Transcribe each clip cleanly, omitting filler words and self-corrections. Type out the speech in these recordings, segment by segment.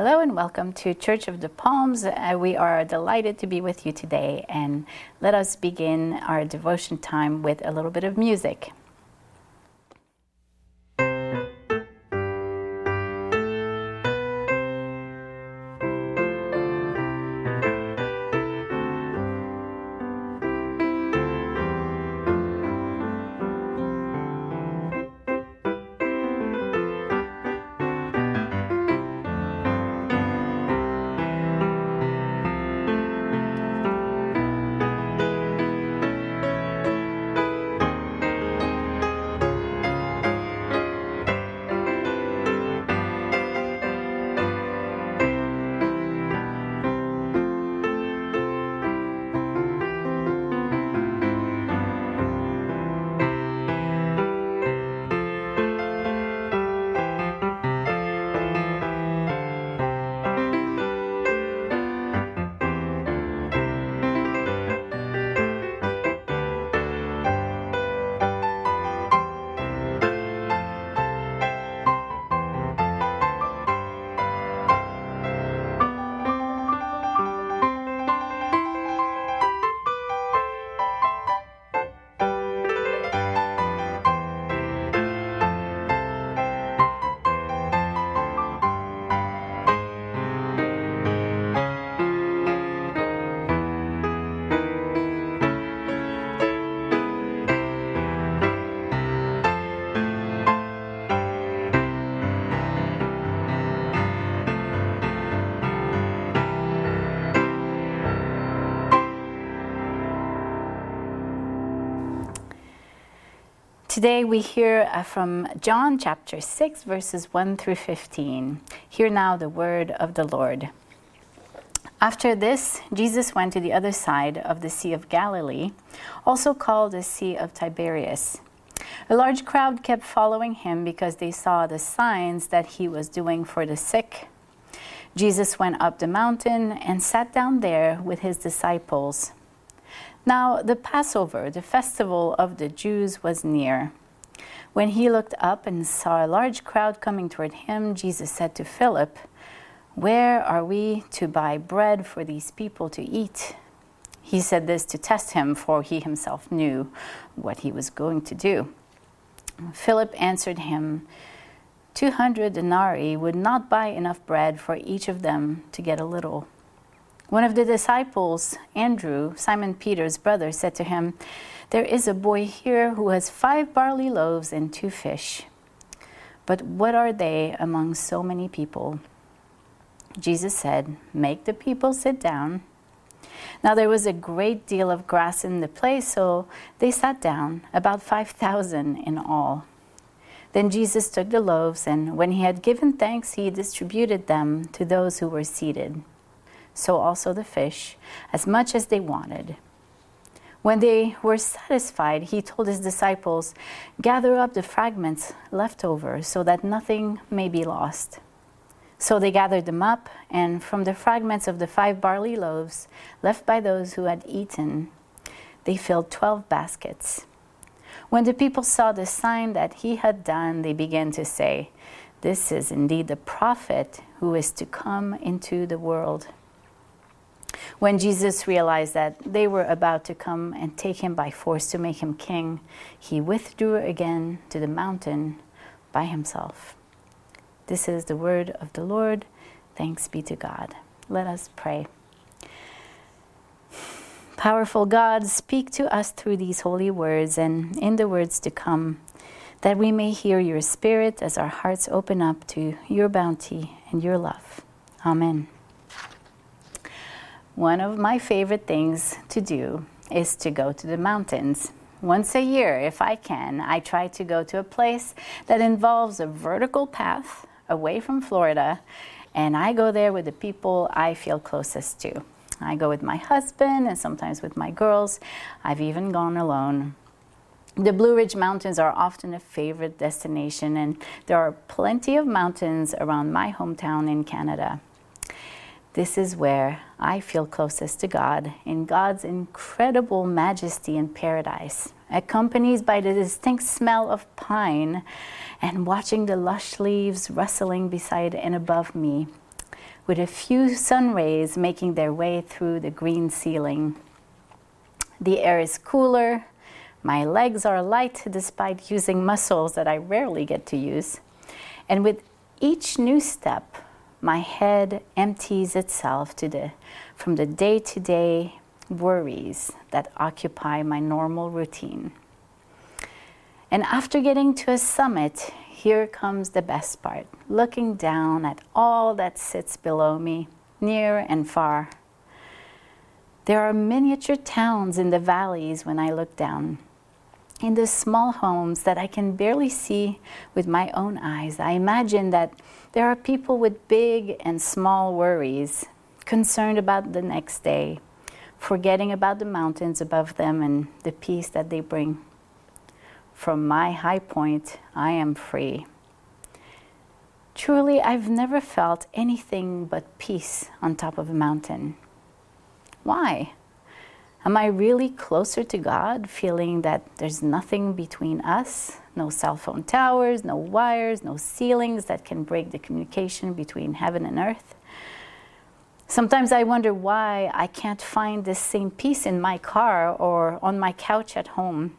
Hello and welcome to Church of the Palms. We are delighted to be with you today, and let us begin our devotion time with a little bit of music. Today we hear from John chapter 6, verses 1 through 15. Hear now the word of the Lord. After this, Jesus went to the other side of the Sea of Galilee, also called the Sea of Tiberias. A large crowd kept following him because they saw the signs that he was doing for the sick. Jesus went up the mountain and sat down there with his disciples. Now the Passover, the festival of the Jews, was near. When he looked up and saw a large crowd coming toward him, Jesus said to Philip, "Where are we to buy bread for these people to eat?" He said this to test him, for he himself knew what he was going to do. Philip answered him, 200 denarii would not buy enough bread for each of them to get a little." One of the disciples, Andrew, Simon Peter's brother, said to him, "There is a boy here who has 5 barley loaves and 2 fish. But what are they among so many people?" Jesus said, "Make the people sit down." Now there was a great deal of grass in the place, so they sat down, about 5,000 in all. Then Jesus took the loaves, and when he had given thanks, he distributed them to those who were seated. So also the fish, as much as they wanted. When they were satisfied, he told his disciples, "Gather up the fragments left over so that nothing may be lost." So they gathered them up, and from the fragments of the 5 barley loaves left by those who had eaten, they filled 12 baskets. When the people saw the sign that he had done, they began to say, "This is indeed the prophet who is to come into the world." When Jesus realized that they were about to come and take him by force to make him king, he withdrew again to the mountain by himself. This is the word of the Lord. Thanks be to God. Let us pray. Powerful God, speak to us through these holy words and in the words to come, that we may hear your spirit as our hearts open up to your bounty and your love. Amen. One of my favorite things to do is to go to the mountains. Once a year, if I can, I try to go to a place that involves a vertical path away from Florida, and I go there with the people I feel closest to. I go with my husband and sometimes with my girls. I've even gone alone. The Blue Ridge Mountains are often a favorite destination, and there are plenty of mountains around my hometown in Canada. This is where I feel closest to God, in God's incredible majesty in paradise, accompanied by the distinct smell of pine and watching the lush leaves rustling beside and above me. with a few sun rays making their way through the green ceiling. The air is cooler. My legs are light despite using muscles that I rarely get to use. And with each new step, my head empties itself from the day-to-day worries that occupy my normal routine. And after getting to a summit, here comes the best part, looking down at all that sits below me, near and far. There are miniature towns in the valleys when I look down. In the small homes that I can barely see with my own eyes, I imagine that there are people with big and small worries, concerned about the next day, forgetting about the mountains above them and the peace that they bring. From my high point, I am free. Truly, I've never felt anything but peace on top of a mountain. Why? Am I really closer to God, feeling that there's nothing between us? No cell phone towers, no wires, no ceilings that can break the communication between heaven and earth? Sometimes I wonder why I can't find this same peace in my car or on my couch at home.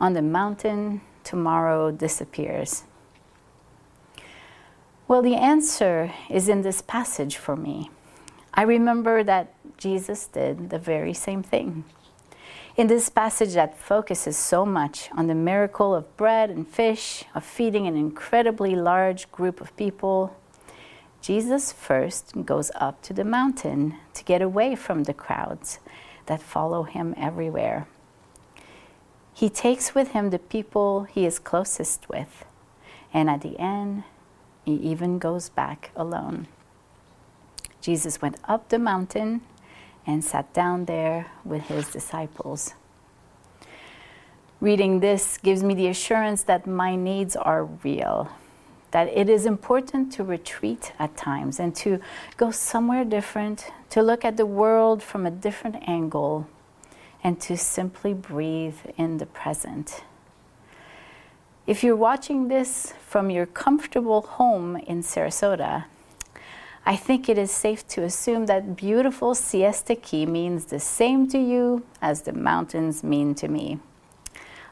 On the mountain, tomorrow disappears. Well, the answer is in this passage for me. I remember that Jesus did the very same thing. In this passage that focuses so much on the miracle of bread and fish, of feeding an incredibly large group of people, Jesus first goes up to the mountain to get away from the crowds that follow him everywhere. He takes with him the people he is closest with, and at the end, he even goes back alone. Jesus went up the mountain and sat down there with his disciples. Reading this gives me the assurance that my needs are real, that it is important to retreat at times and to go somewhere different, to look at the world from a different angle, and to simply breathe in the present. If you're watching this from your comfortable home in Sarasota, I think it is safe to assume that beautiful Siesta Key means the same to you as the mountains mean to me.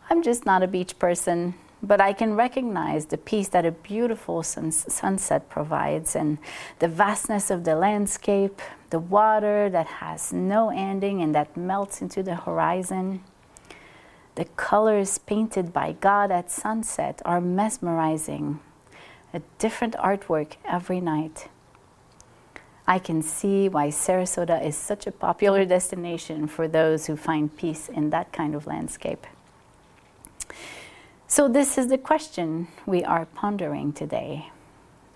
I'm just not a beach person, but I can recognize the peace that a beautiful sunset provides and the vastness of the landscape, the water that has no ending and that melts into the horizon. The colors painted by God at sunset are mesmerizing, a different artwork every night. I can see why Sarasota is such a popular destination for those who find peace in that kind of landscape. So this is the question we are pondering today.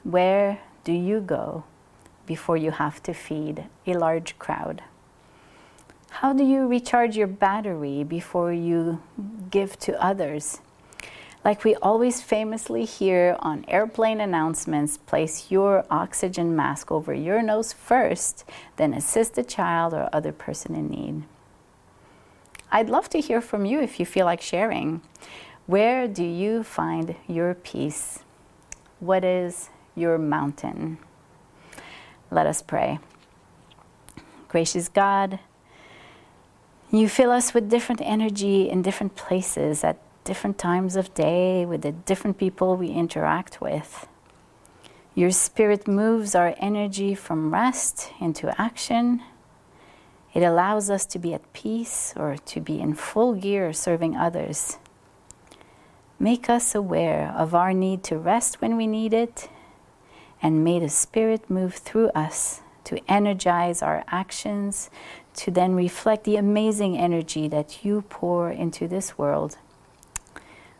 Where do you go before you have to feed a large crowd? How do you recharge your battery before you give to others? Like we always famously hear on airplane announcements, place your oxygen mask over your nose first, then assist a child or other person in need. I'd love to hear from you if you feel like sharing. Where do you find your peace? What is your mountain? Let us pray. Gracious God, you fill us with different energy in different places at different times of day, with the different people we interact with. Your spirit moves our energy from rest into action. It allows us to be at peace or to be in full gear serving others. Make us aware of our need to rest when we need it, and may the spirit move through us to energize our actions, to then reflect the amazing energy that you pour into this world.